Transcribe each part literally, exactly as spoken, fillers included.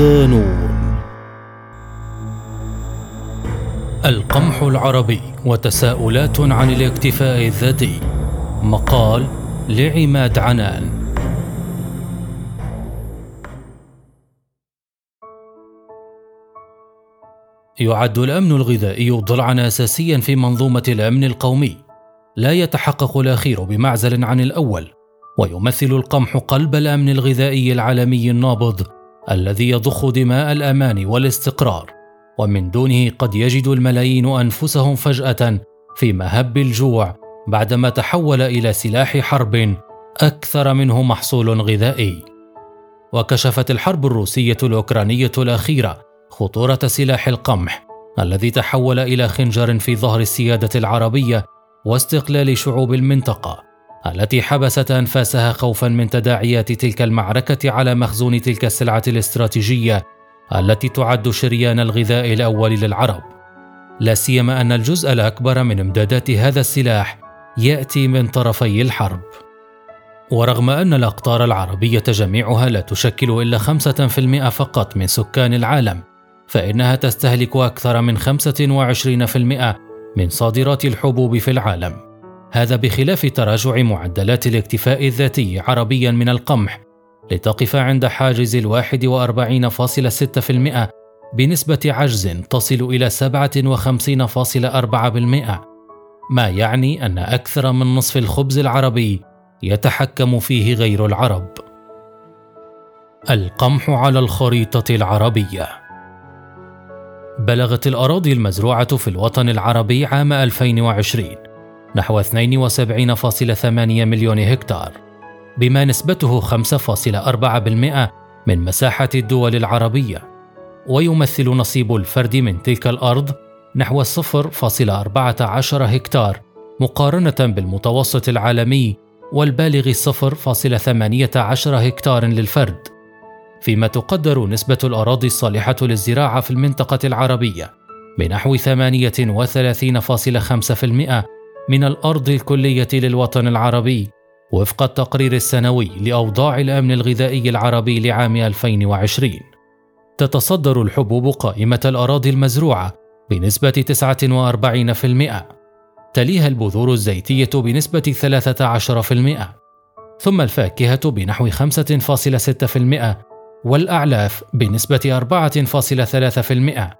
ودانون. القمح العربي وتساؤلات عن الاكتفاء الذاتي، مقال لعماد عنان. يعد الأمن الغذائي ضلعاً أساسياً في منظومة الأمن القومي، لا يتحقق الأخير بمعزل عن الأول، ويمثل القمح قلب الأمن الغذائي العالمي النابض الذي يضخ دماء الأمان والاستقرار، ومن دونه قد يجد الملايين أنفسهم فجأة في مهب الجوع بعدما تحول إلى سلاح حرب أكثر منه محصول غذائي. وكشفت الحرب الروسية الأوكرانية الأخيرة خطورة سلاح القمح الذي تحول إلى خنجر في ظهر السيادة العربية واستقلال شعوب المنطقة التي حبست أنفاسها خوفاً من تداعيات تلك المعركة على مخزون تلك السلعة الاستراتيجية التي تعد شريان الغذاء الأول للعرب، لا سيما أن الجزء الأكبر من إمدادات هذا السلاح يأتي من طرفي الحرب. ورغم أن الأقطار العربية جميعها لا تشكل إلا خمسة بالمئة فقط من سكان العالم، فإنها تستهلك أكثر من خمسة وعشرين بالمئة من صادرات الحبوب في العالم، هذا بخلاف تراجع معدلات الاكتفاء الذاتي عربياً من القمح لتقف عند حاجز الواحد وأربعين فاصلة ستة في المئة بنسبة عجز تصل إلى سبعة وخمسين فاصلة أربعة بالمئة، ما يعني أن أكثر من نصف الخبز العربي يتحكم فيه غير العرب. القمح على الخريطة العربية. بلغت الأراضي المزروعة في الوطن العربي عام ألفين وعشرين نحو اثنين وسبعين فاصلة ثمانية مليون هكتار، بما نسبته خمسة فاصلة أربعة بالمئة من مساحة الدول العربية، ويمثل نصيب الفرد من تلك الأرض نحو صفر فاصلة أربعة عشر هكتار مقارنة بالمتوسط العالمي والبالغ صفر فاصلة ثمانية عشر هكتار للفرد، فيما تقدر نسبة الأراضي الصالحة للزراعة في المنطقة العربية بنحو ثمانية وثلاثين فاصلة خمسة بالمئة من الأرض الكلية للوطن العربي وفق التقرير السنوي لأوضاع الأمن الغذائي العربي لعام ألفين وعشرين. تتصدر الحبوب قائمة الأراضي المزروعة بنسبة تسعة وأربعين بالمئة، تليها البذور الزيتية بنسبة ثلاثة عشر بالمئة، ثم الفاكهة بنحو خمسة فاصلة ستة بالمئة، والأعلاف بنسبة أربعة فاصلة ثلاثة بالمئة،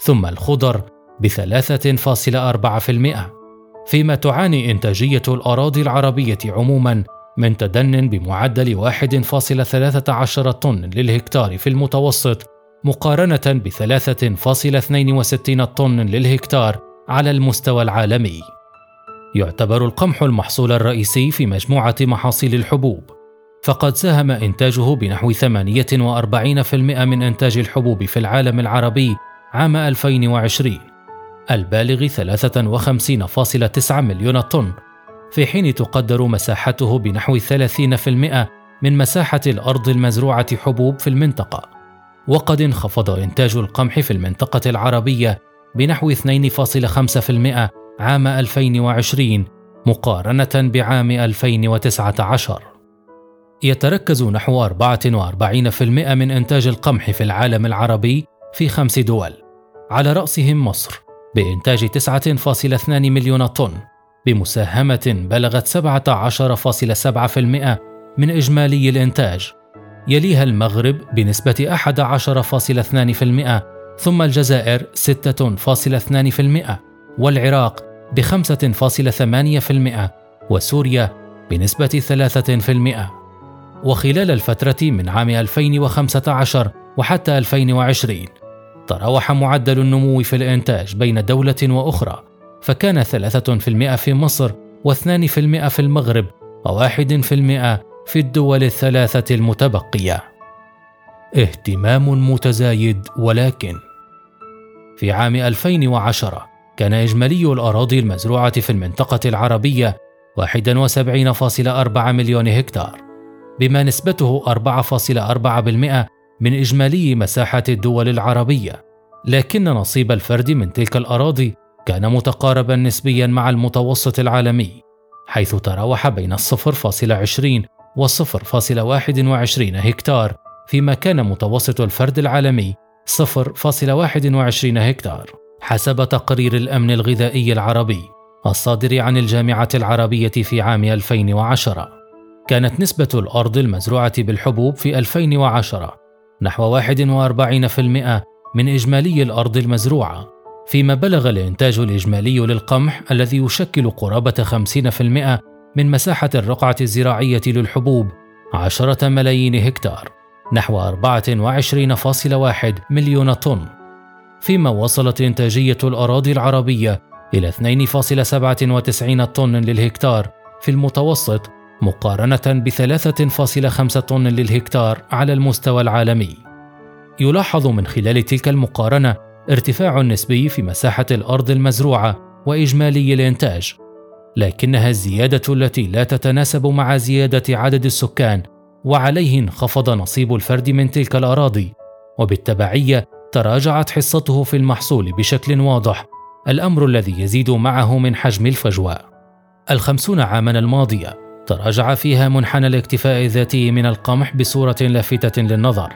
ثم الخضر بثلاثة فاصلة أربعة بالمئة. فيما تعاني إنتاجية الأراضي العربية عموماً من تدنٍ بمعدل واحد فاصلة ثلاثة عشر طن للهكتار في المتوسط مقارنة ب ثلاثة فاصلة اثنين وستين طن للهكتار على المستوى العالمي. يعتبر القمح المحصول الرئيسي في مجموعة محاصيل الحبوب، فقد ساهم إنتاجه بنحو ثمانية وأربعين بالمئة من إنتاج الحبوب في العالم العربي عام ألفين وعشرين البالغ ثلاثة وخمسين فاصلة تسعة مليون طن، في حين تقدر مساحته بنحو ثلاثين بالمئة من مساحة الأرض المزروعة حبوب في المنطقة. وقد انخفض إنتاج القمح في المنطقة العربية بنحو اثنين فاصلة خمسة بالمئة عام ألفين وعشرين مقارنة بعام ألفين وتسعة عشر. يتركز نحو أربعة وأربعين بالمئة من إنتاج القمح في العالم العربي في خمس دول، على رأسهم مصر بإنتاج تسعة فاصلة اثنين مليون طن بمساهمة بلغت سبعة عشر فاصلة سبعة بالمئة من إجمالي الإنتاج، يليها المغرب بنسبة أحد عشر فاصلة اثنين بالمئة، ثم الجزائر ستة فاصلة اثنين بالمئة، والعراق بخمسة فاصلة ثمانية بالمئة، وسوريا بنسبة ثلاثة بالمئة. وخلال الفترة من عام ألفين وخمسة عشر وحتى ألفين وعشرين تراوح معدل النمو في الإنتاج بين دولة وأخرى، فكان ثلاثة بالمئة في مصر واثنان بالمئة في المغرب وواحد بالمئة في الدول الثلاثة المتبقية. اهتمام متزايد. ولكن في عام ألفين وعشرة كان إجمالي الأراضي المزروعة في المنطقة العربية واحد وسبعين فاصلة أربعة مليون هكتار، بما نسبته أربعة فاصلة أربعة بالمئة من إجمالي مساحة الدول العربية، لكن نصيب الفرد من تلك الأراضي كان متقارباً نسبياً مع المتوسط العالمي، حيث تراوح بين الصفر فاصلة عشرين والصفر فاصلة واحد وعشرين هكتار فيما كان متوسط الفرد العالمي صفر فاصلة واحد وعشرين هكتار حسب تقرير الأمن الغذائي العربي الصادر عن الجامعة العربية في عام ألفين وعشرة. كانت نسبة الأرض المزروعة بالحبوب في ألفين وعشرة نحو واحد وأربعين بالمئة من إجمالي الأرض المزروعة، فيما بلغ الإنتاج الإجمالي للقمح الذي يشكل قرابة خمسين بالمئة من مساحة الرقعة الزراعية للحبوب عشرة ملايين هكتار نحو أربعة وعشرين فاصلة واحد مليون طن، فيما وصلت إنتاجية الأراضي العربية إلى اثنين فاصلة سبعة وتسعين طن للهكتار في المتوسط مقارنة ب ثلاثة فاصلة خمسة طن للهكتار على المستوى العالمي. يلاحظ من خلال تلك المقارنة ارتفاع نسبي في مساحة الأرض المزروعة وإجمالي الإنتاج، لكنها الزيادة التي لا تتناسب مع زيادة عدد السكان، وعليه انخفض نصيب الفرد من تلك الأراضي، وبالتبعية تراجعت حصته في المحصول بشكل واضح، الأمر الذي يزيد معه من حجم الفجوة. الخمسون عاماً الماضية تراجع فيها منحنى الاكتفاء الذاتي من القمح بصورة لافتة للنظر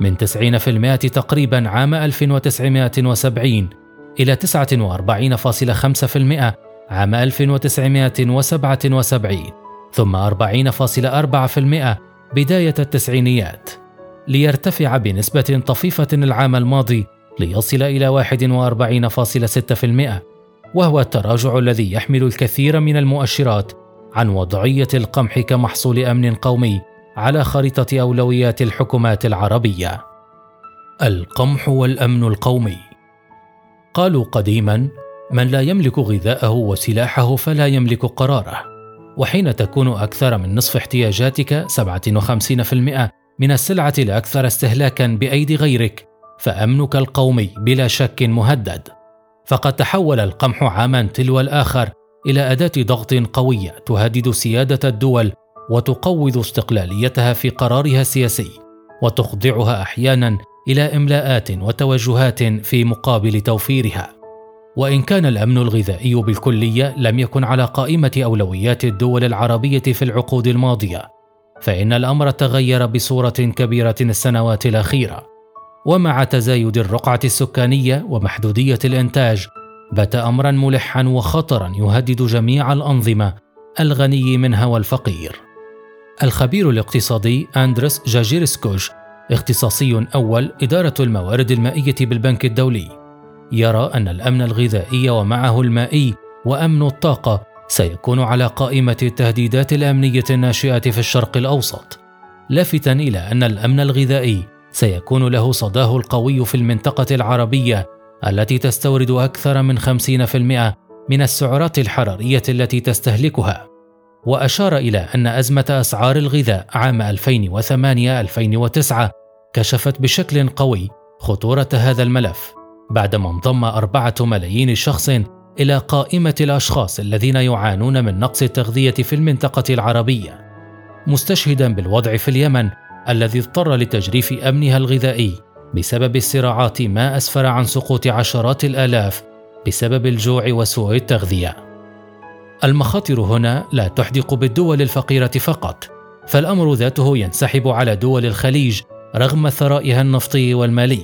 من تسعين بالمئة تقريباً عام ألف وتسعمئة وسبعين إلى تسعة وأربعين فاصلة خمسة بالمئة عام ألف وتسعمئة وسبعة وسبعين، ثم أربعين فاصلة أربعة بالمئة بداية التسعينيات، ليرتفع بنسبة طفيفة العام الماضي ليصل إلى واحد وأربعين فاصلة ستة بالمئة، وهو التراجع الذي يحمل الكثير من المؤشرات عن وضعية القمح كمحصول أمن قومي على خريطة أولويات الحكومات العربية. القمح والأمن القومي. قالوا قديماً: من لا يملك غذاءه وسلاحه فلا يملك قراره، وحين تكون أكثر من نصف احتياجاتك سبعة وخمسين بالمئة من السلعة الأكثر استهلاكاً بأيدي غيرك، فأمنك القومي بلا شك مهدد. فقد تحول القمح عاماً تلو الآخر إلى أداة ضغط قوية تهدد سيادة الدول وتقوض استقلاليتها في قرارها السياسي، وتخضعها أحياناً إلى إملاءات وتوجهات في مقابل توفيرها. وإن كان الأمن الغذائي بالكلية لم يكن على قائمة أولويات الدول العربية في العقود الماضية، فإن الأمر تغير بصورة كبيرة السنوات الأخيرة، ومع تزايد الرقعة السكانية ومحدودية الإنتاج بات أمرا ملحا وخطرا يهدد جميع الأنظمة، الغني منها والفقير. الخبير الاقتصادي أندريس جاجيرسكوش، اختصاصي أول إدارة الموارد المائية بالبنك الدولي، يرى أن الأمن الغذائي ومعه المائي وأمن الطاقة سيكون على قائمة التهديدات الأمنية الناشئة في الشرق الأوسط، لافتا إلى أن الأمن الغذائي سيكون له صداه القوي في المنطقة العربية التي تستورد أكثر من خمسين بالمئة من السعرات الحرارية التي تستهلكها. وأشار إلى أن أزمة أسعار الغذاء عام ألفين وثمانية ألفين وتسعة كشفت بشكل قوي خطورة هذا الملف، بعدما انضم أربعة ملايين شخص إلى قائمة الأشخاص الذين يعانون من نقص التغذية في المنطقة العربية، مستشهدا بالوضع في اليمن الذي اضطر لتجريف أمنها الغذائي بسبب الصراعات، ما أسفر عن سقوط عشرات الآلاف بسبب الجوع وسوء التغذية. المخاطر هنا لا تحدق بالدول الفقيرة فقط، فالأمر ذاته ينسحب على دول الخليج رغم ثرائها النفطي والمالي،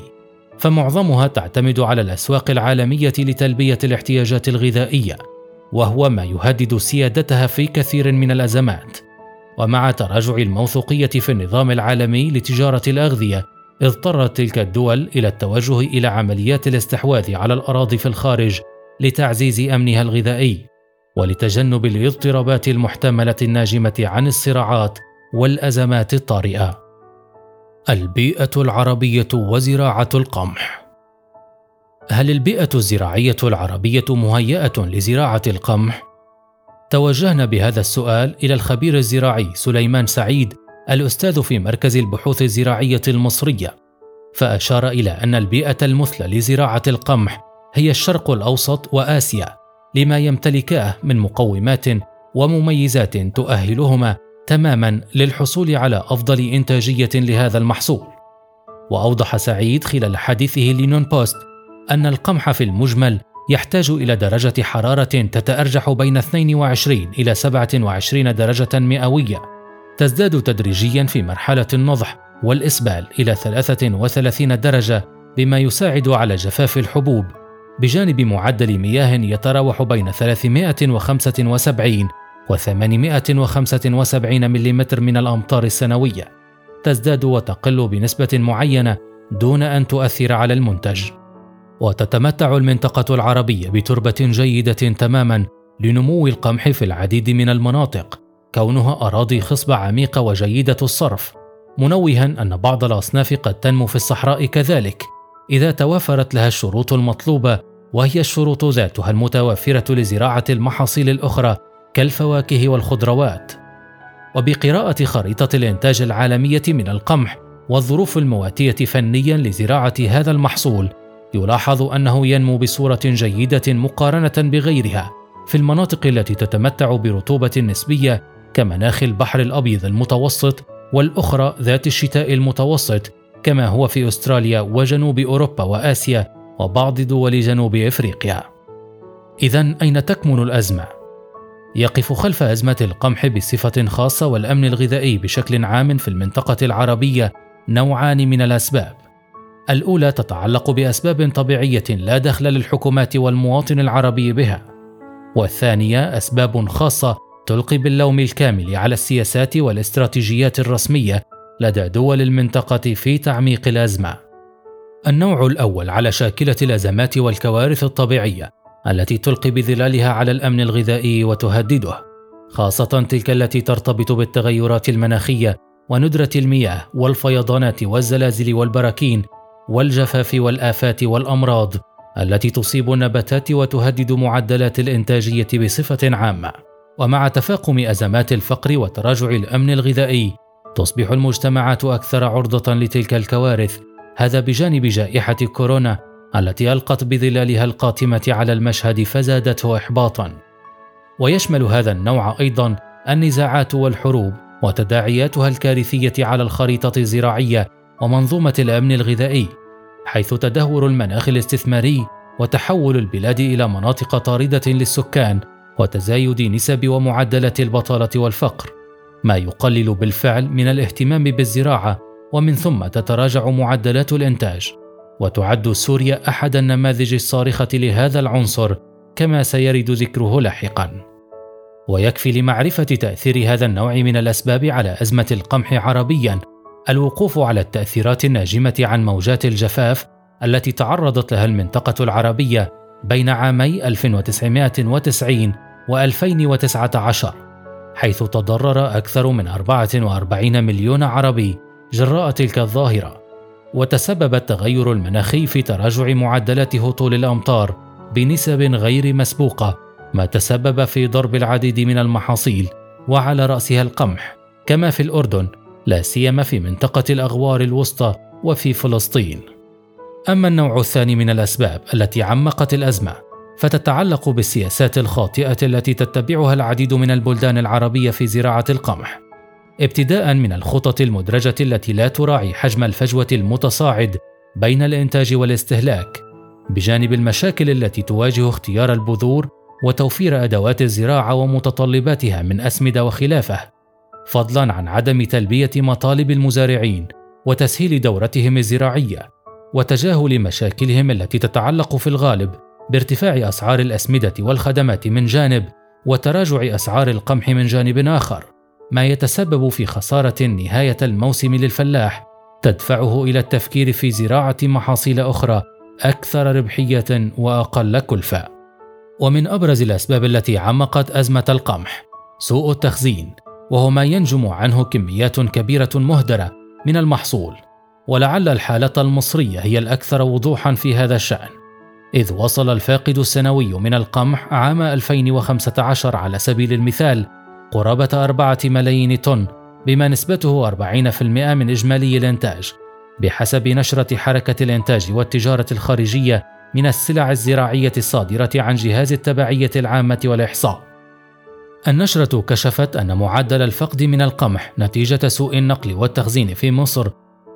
فمعظمها تعتمد على الأسواق العالمية لتلبية الاحتياجات الغذائية، وهو ما يهدد سيادتها في كثير من الأزمات. ومع تراجع الموثوقية في النظام العالمي لتجارة الأغذية، اضطرت تلك الدول إلى التوجه إلى عمليات الاستحواذ على الأراضي في الخارج لتعزيز أمنها الغذائي، ولتجنب الاضطرابات المحتملة الناجمة عن الصراعات والأزمات الطارئة. البيئة العربية وزراعة القمح. هل البيئة الزراعية العربية مهيئة لزراعة القمح؟ توجهنا بهذا السؤال إلى الخبير الزراعي سليمان سعيد، الأستاذ في مركز البحوث الزراعية المصرية، فأشار إلى أن البيئة المثلى لزراعة القمح هي الشرق الأوسط وآسيا، لما يمتلكاه من مقومات ومميزات تؤهلهما تماما للحصول على أفضل إنتاجية لهذا المحصول. وأوضح سعيد خلال حديثه لنون بوست أن القمح في المجمل يحتاج إلى درجة حرارة تتأرجح بين اثنين وعشرين إلى سبعة وعشرين درجة مئوية، تزداد تدريجيا في مرحلة النضح والإسبال إلى ثلاثة وثلاثين درجة بما يساعد على جفاف الحبوب، بجانب معدل مياه يتراوح بين ثلاثمائة وخمسة وسبعين و ثمانمائة وخمسة وسبعين ملم من الأمطار السنوية، تزداد وتقل بنسبة معينة دون أن تؤثر على المنتج. وتتمتع المنطقة العربية بتربة جيدة تماما لنمو القمح في العديد من المناطق، كونها أراضي خصبة عميقة وجيدة الصرف، منوها أن بعض الأصناف قد تنمو في الصحراء كذلك إذا توافرت لها الشروط المطلوبة، وهي الشروط ذاتها المتوافرة لزراعة المحاصيل الأخرى كالفواكه والخضروات. وبقراءة خريطة الإنتاج العالمية من القمح والظروف المواتية فنيا لزراعة هذا المحصول، يلاحظ أنه ينمو بصورة جيدة مقارنة بغيرها في المناطق التي تتمتع برطوبة نسبية كمناخ البحر الأبيض المتوسط والأخرى ذات الشتاء المتوسط، كما هو في أستراليا وجنوب أوروبا وآسيا وبعض دول جنوب إفريقيا. إذن أين تكمن الأزمة؟ يقف خلف أزمة القمح بصفة خاصة والأمن الغذائي بشكل عام في المنطقة العربية نوعان من الأسباب. الأولى تتعلق بأسباب طبيعية لا دخل للحكومات والمواطن العربي بها، والثانية أسباب خاصة تلقي باللوم الكامل على السياسات والاستراتيجيات الرسمية لدى دول المنطقة في تعميق الأزمة. النوع الأول على شاكلة الأزمات والكوارث الطبيعية التي تلقي بظلالها على الأمن الغذائي وتهدده، خاصة تلك التي ترتبط بالتغيرات المناخية وندرة المياه والفيضانات والزلازل والبراكين والجفاف والآفات والأمراض التي تصيب النباتات وتهدد معدلات الإنتاجية بصفة عامة. ومع تفاقم أزمات الفقر وتراجع الأمن الغذائي، تصبح المجتمعات أكثر عرضة لتلك الكوارث، هذا بجانب جائحة كورونا التي ألقت بظلالها القاتمة على المشهد فزادته إحباطاً. ويشمل هذا النوع أيضاً النزاعات والحروب وتداعياتها الكارثية على الخريطة الزراعية ومنظومة الأمن الغذائي، حيث تدهور المناخ الاستثماري وتحول البلاد إلى مناطق طاردة للسكان وتزايد نسب ومعدلات البطالة والفقر، ما يقلل بالفعل من الاهتمام بالزراعة، ومن ثم تتراجع معدلات الإنتاج. وتعد سوريا أحد النماذج الصارخة لهذا العنصر كما سيرد ذكره لاحقا. ويكفي لمعرفة تأثير هذا النوع من الأسباب على أزمة القمح عربيا الوقوف على التأثيرات الناجمة عن موجات الجفاف التي تعرضت لها المنطقة العربية بين عامي ألف وتسعمائة وتسعين وألفين وتسعة عشر، حيث تضرر أكثر من أربعة وأربعين مليون عربي جراء تلك الظاهرة. وتسبب التغير المناخي في تراجع معدلات هطول الأمطار بنسب غير مسبوقة، ما تسبب في ضرب العديد من المحاصيل وعلى رأسها القمح، كما في الأردن لا سيما في منطقة الأغوار الوسطى وفي فلسطين. أما النوع الثاني من الأسباب التي عمقت الأزمة فتتعلق بالسياسات الخاطئة التي تتبعها العديد من البلدان العربية في زراعة القمح، ابتداء من الخطط المدرجة التي لا تراعي حجم الفجوة المتصاعد بين الإنتاج والاستهلاك، بجانب المشاكل التي تواجه اختيار البذور وتوفير أدوات الزراعة ومتطلباتها من أسمدة وخلافه، فضلا عن عدم تلبية مطالب المزارعين وتسهيل دورتهم الزراعية، وتجاهل مشاكلهم التي تتعلق في الغالب بارتفاع أسعار الأسمدة والخدمات من جانب وتراجع أسعار القمح من جانب آخر، ما يتسبب في خسارة نهاية الموسم للفلاح تدفعه إلى التفكير في زراعة محاصيل أخرى أكثر ربحية وأقل كلفة. ومن أبرز الأسباب التي عمقت أزمة القمح سوء التخزين، وهو ما ينجم عنه كميات كبيرة مهدرة من المحصول، ولعل الحالة المصرية هي الأكثر وضوحا في هذا الشأن، إذ وصل الفاقد السنوي من القمح عام ألفين وخمسة عشر على سبيل المثال قرابة أربعة ملايين طن، بما نسبته أربعين بالمئة من إجمالي الإنتاج، بحسب نشرة حركة الإنتاج والتجارة الخارجية من السلع الزراعية الصادرة عن جهاز التبعية العامة والإحصاء. النشرة كشفت أن معدل الفقد من القمح نتيجة سوء النقل والتخزين في مصر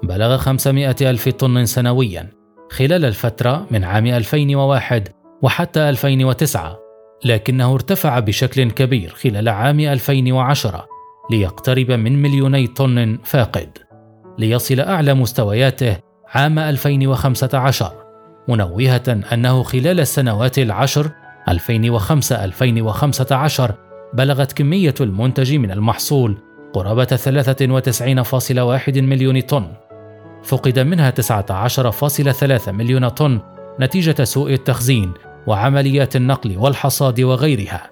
بلغ خمسمائة ألف طن سنويا خلال الفترة من عام ألفين وواحد وحتى ألفين وتسعة، لكنه ارتفع بشكل كبير خلال عام ألفين وعشرة ليقترب من مليوني طن فاقد. ليصل أعلى مستوياته عام ألفين وخمسة عشر، منوهة أنه خلال السنوات العشر ألفين وخمسة ألفين وخمسة عشر بلغت كمية المنتج من المحصول قرابة ثلاثة وتسعين فاصلة واحد مليون طن، فقد منها تسعة عشر فاصلة ثلاثة مليون طن نتيجة سوء التخزين وعمليات النقل والحصاد وغيرها،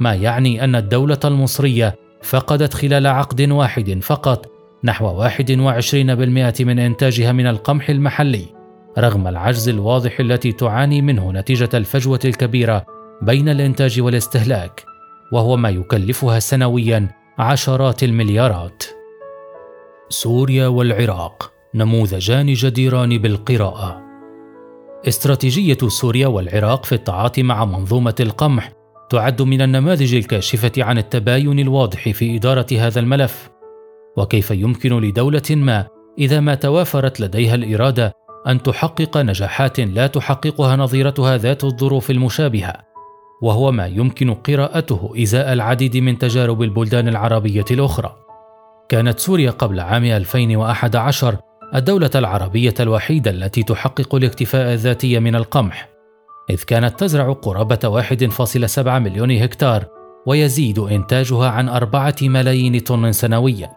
ما يعني أن الدولة المصرية فقدت خلال عقد واحد فقط نحو واحد وعشرين بالمئة من إنتاجها من القمح المحلي، رغم العجز الواضح التي تعاني منه نتيجة الفجوة الكبيرة بين الإنتاج والاستهلاك، وهو ما يكلفها سنوياً عشرات المليارات. سوريا والعراق نموذجان جديران بالقراءة. استراتيجية سوريا والعراق في التعاطي مع منظومة القمح تعد من النماذج الكاشفة عن التباين الواضح في إدارة هذا الملف، وكيف يمكن لدولة ما إذا ما توافرت لديها الإرادة أن تحقق نجاحات لا تحققها نظيرتها ذات الظروف المشابهة، وهو ما يمكن قراءته إزاء العديد من تجارب البلدان العربية الأخرى. كانت سوريا قبل عام ألفين وأحد عشر الدولة العربية الوحيدة التي تحقق الاكتفاء الذاتي من القمح، إذ كانت تزرع قرابة واحد فاصلة سبعة مليون هكتار ويزيد إنتاجها عن أربعة ملايين طن سنوياً،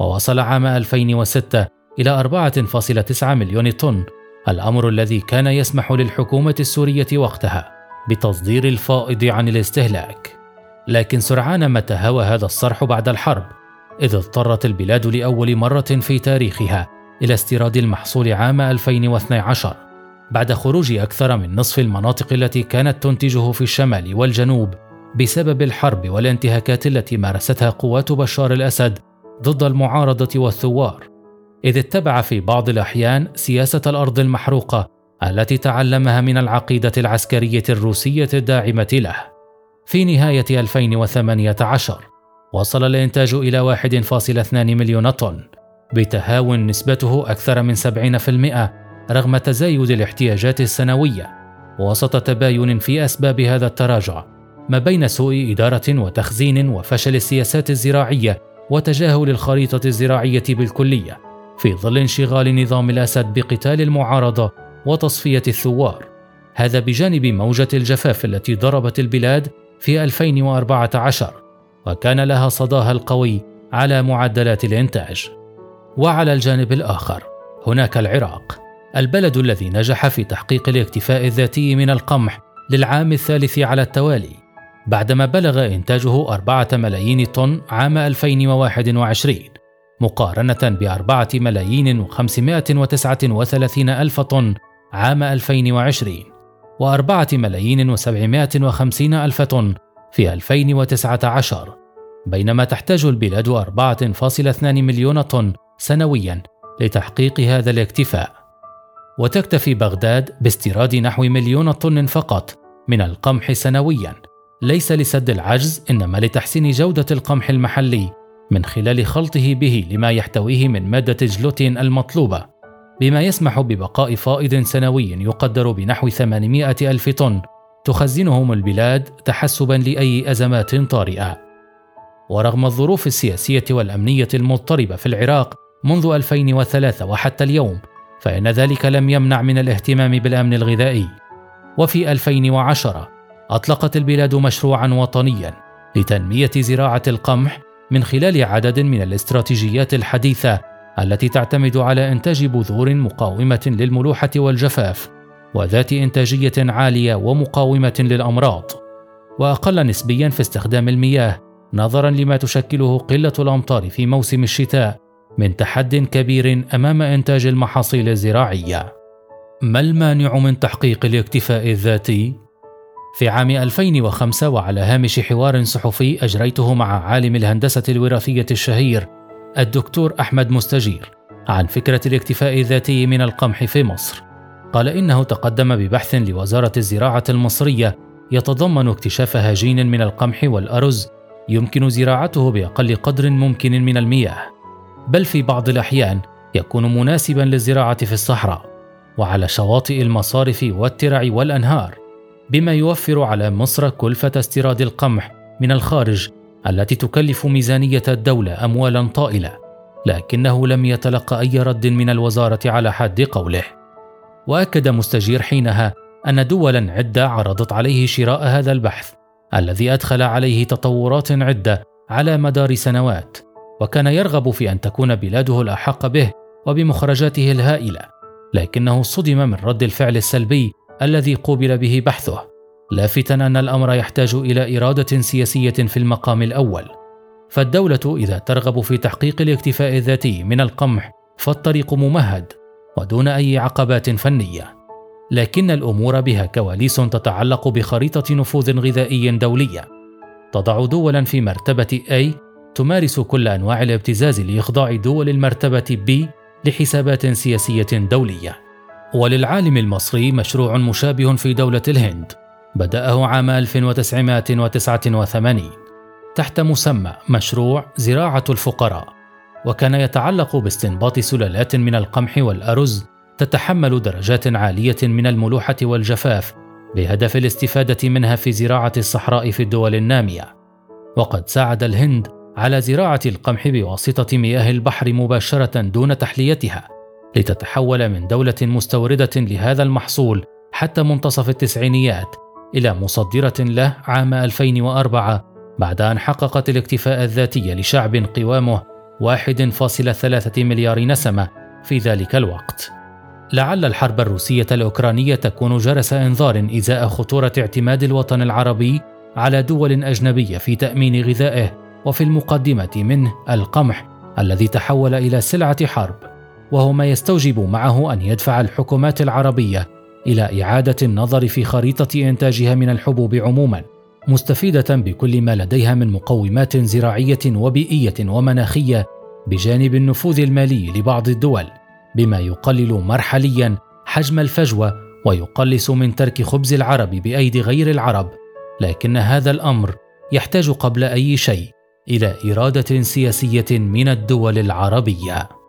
ووصل عام ألفين وستة إلى أربعة فاصلة تسعة مليون طن، الأمر الذي كان يسمح للحكومة السورية وقتها بتصدير الفائض عن الاستهلاك. لكن سرعان ما تهاوى هذا الصرح بعد الحرب، إذ اضطرت البلاد لأول مرة في تاريخها إلى استيراد المحصول عام ألفين واثني عشر، بعد خروج أكثر من نصف المناطق التي كانت تنتجه في الشمال والجنوب بسبب الحرب والانتهاكات التي مارستها قوات بشار الأسد ضد المعارضة والثوار، إذ اتبع في بعض الأحيان سياسة الأرض المحروقة التي تعلمها من العقيدة العسكرية الروسية الداعمة له. في نهاية ألفين وثمانية عشر وصل الإنتاج إلى واحد فاصلة اثنين مليون طن، بتهاون نسبته أكثر من سبعين بالمئة رغم تزايد الاحتياجات السنوية، وسط تباين في أسباب هذا التراجع ما بين سوء إدارة وتخزين وفشل السياسات الزراعية وتجاهل الخريطة الزراعية بالكلية، في ظل انشغال نظام الأسد بقتال المعارضة وتصفية الثوار، هذا بجانب موجة الجفاف التي ضربت البلاد في ألفين وأربعة عشر وكان لها صداها القوي على معدلات الإنتاج. وعلى الجانب الآخر هناك العراق، البلد الذي نجح في تحقيق الاكتفاء الذاتي من القمح للعام الثالث على التوالي، بعدما بلغ إنتاجه أربعة ملايين طن عام ألفين وواحد وعشرين مقارنة بأربعة ملايين وخمسمائة وتسعة وثلاثين ألف طن عام ألفين وعشرين، وأربعة ملايين وسبعمائة وخمسين ألف طن في ألفين وتسعة عشر، بينما تحتاج البلاد أربعة فاصلة اثنان مليون طن سنويا لتحقيق هذا الاكتفاء. وتكتفي بغداد باستيراد نحو مليون طن فقط من القمح سنويا، ليس لسد العجز إنما لتحسين جودة القمح المحلي من خلال خلطه به لما يحتويه من مادة الجلوتين المطلوبة، بما يسمح ببقاء فائض سنوي يقدر بنحو ثمانمائة ألف طن تخزنهم البلاد تحسبا لأي أزمات طارئة. ورغم الظروف السياسية والأمنية المضطربة في العراق منذ ألفين وثلاثة وحتى اليوم، فإن ذلك لم يمنع من الاهتمام بالأمن الغذائي، وفي ألفين وعشرة أطلقت البلاد مشروعاً وطنياً لتنمية زراعة القمح من خلال عدد من الاستراتيجيات الحديثة التي تعتمد على إنتاج بذور مقاومة للملوحة والجفاف وذات إنتاجية عالية ومقاومة للأمراض، وأقل نسبياً في استخدام المياه نظراً لما تشكله قلة الأمطار في موسم الشتاء من تحد كبير أمام إنتاج المحاصيل الزراعية. ما المانع من تحقيق الاكتفاء الذاتي؟ في عام ألفين وخمسة وعلى هامش حوار صحفي أجريته مع عالم الهندسة الوراثية الشهير الدكتور أحمد مستجير عن فكرة الاكتفاء الذاتي من القمح في مصر، قال إنه تقدم ببحث لوزارة الزراعة المصرية يتضمن اكتشاف هجين من القمح والأرز يمكن زراعته بأقل قدر ممكن من المياه، بل في بعض الأحيان يكون مناسبا للزراعة في الصحراء وعلى شواطئ المصارف والترع والأنهار، بما يوفر على مصر كلفة استيراد القمح من الخارج التي تكلف ميزانية الدولة أموالا طائلة، لكنه لم يتلق أي رد من الوزارة على حد قوله. وأكد مستجير حينها أن دولاً عدة عرضت عليه شراء هذا البحث الذي أدخل عليه تطورات عدة على مدار سنوات، وكان يرغب في أن تكون بلاده الأحق به وبمخرجاته الهائلة، لكنه صدم من رد الفعل السلبي الذي قوبل به بحثه، لافتاً أن الأمر يحتاج إلى إرادة سياسية في المقام الأول، فالدولة إذا ترغب في تحقيق الاكتفاء الذاتي من القمح فالطريق ممهد ودون أي عقبات فنية، لكن الأمور بها كواليس تتعلق بخريطة نفوذ غذائي دولية تضع دولاً في مرتبة A تمارس كل أنواع الابتزاز لإخضاع دول المرتبة B لحسابات سياسية دولية. وللعالم المصري مشروع مشابه في دولة الهند بدأه عام ألف وتسعمائة وتسعة وثمانين تحت مسمى مشروع زراعة الفقراء، وكان يتعلق باستنباط سلالات من القمح والأرز تتحمل درجات عالية من الملوحة والجفاف بهدف الاستفادة منها في زراعة الصحراء في الدول النامية. وقد ساعد الهند على زراعة القمح بواسطة مياه البحر مباشرة دون تحليتها لتتحول من دولة مستوردة لهذا المحصول حتى منتصف التسعينيات إلى مصدرة له عام ألفين وأربعة بعد أن حققت الاكتفاء الذاتي لشعب قوامه واحد فاصلة ثلاثة مليار نسمة في ذلك الوقت. لعل الحرب الروسية الأوكرانية تكون جرس إنذار إزاء خطورة اعتماد الوطن العربي على دول أجنبية في تأمين غذائه، وفي المقدمة منه القمح الذي تحول إلى سلعة حرب، وهو ما يستوجب معه أن يدفع الحكومات العربية إلى إعادة النظر في خريطة إنتاجها من الحبوب عموما، مستفيدة بكل ما لديها من مقومات زراعية وبيئية ومناخية، بجانب النفوذ المالي لبعض الدول، بما يقلل مرحليا حجم الفجوة ويقلص من ترك خبز العرب بأيدي غير العرب. لكن هذا الأمر يحتاج قبل أي شيء إلى إرادة سياسية من الدول العربية.